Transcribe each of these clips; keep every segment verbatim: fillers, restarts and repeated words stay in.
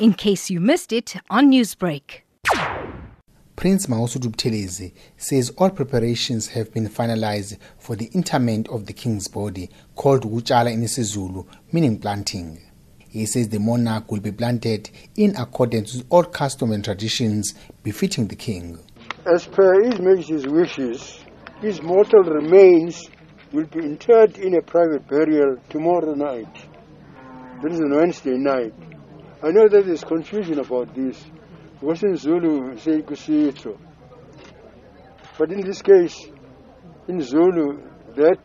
in case you missed it on Newsbreak. Prince Mangosuthu Buthelezi says all preparations have been finalized for the interment of the king's body, called ukutshala in isiZulu, meaning planting. He says the monarch will be planted in accordance with all customs and traditions befitting the king. As per His Majesty's wishes, his mortal remains will be interred in a private burial tomorrow night. That is on Wednesday night. I know that there is confusion about this. Because in Zulu, say kusitho. But in this case, in Zulu, that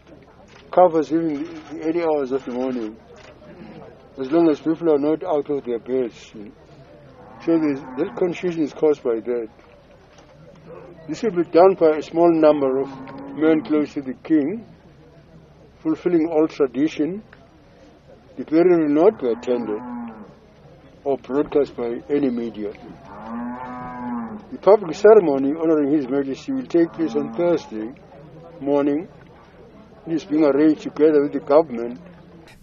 covers even the early hours of the morning, as long as people are not out of their beds. So that confusion is caused by that. This will be done by a small number of men close to the king, fulfilling all tradition. The burial will not be attended or broadcast by any media. The public ceremony honoring His Majesty will take place on Thursday morning. It is being arranged together with the government.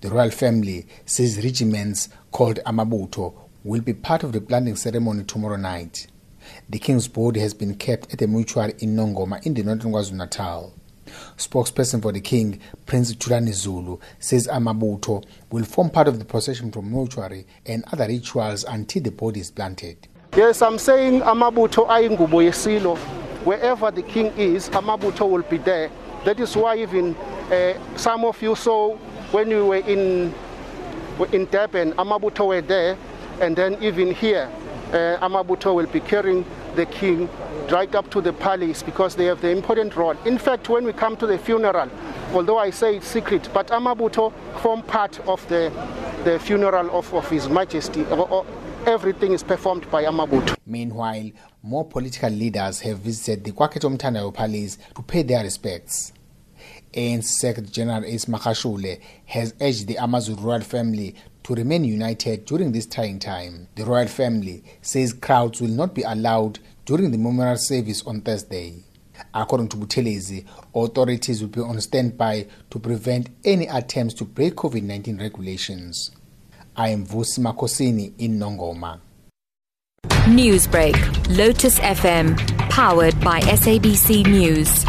The royal family says regiments called Amabuto will be part of the planting ceremony tomorrow night. The king's body has been kept at a mortuary in Nongoma in the northern KwaZulu-Natal. Spokesperson for the king, Prince Tulani Zulu, says Amabuto will form part of the procession from mortuary and other rituals until the body is planted. Yes, I'm saying Amabuto ayingubo yesilo. Wherever the king is, Amabuto will be there. That is why even uh, some of you saw when we were in in Durban, Amabuto were there, and then even here, uh, Amabuto will be carrying the king right up to the palace because they have the important role. In fact, when we come to the funeral, although I say it's secret, but Amabuto form part of the the funeral of, of His Majesty. Everything is performed by Amabuto. Meanwhile, more political leaders have visited the Kwakhethomthandayo Palace to pay their respects. A N C Secretary General Ace Magashule has urged the AmaZulu royal family to remain united during this trying time. The royal family says crowds will not be allowed during the memorial service on Thursday. According to Buthelezi, authorities will be on standby to prevent any attempts to break COVID nineteen regulations. I am Vusi Makhosini in Nongoma. Newsbreak, Lotus F M, powered by S A B C News.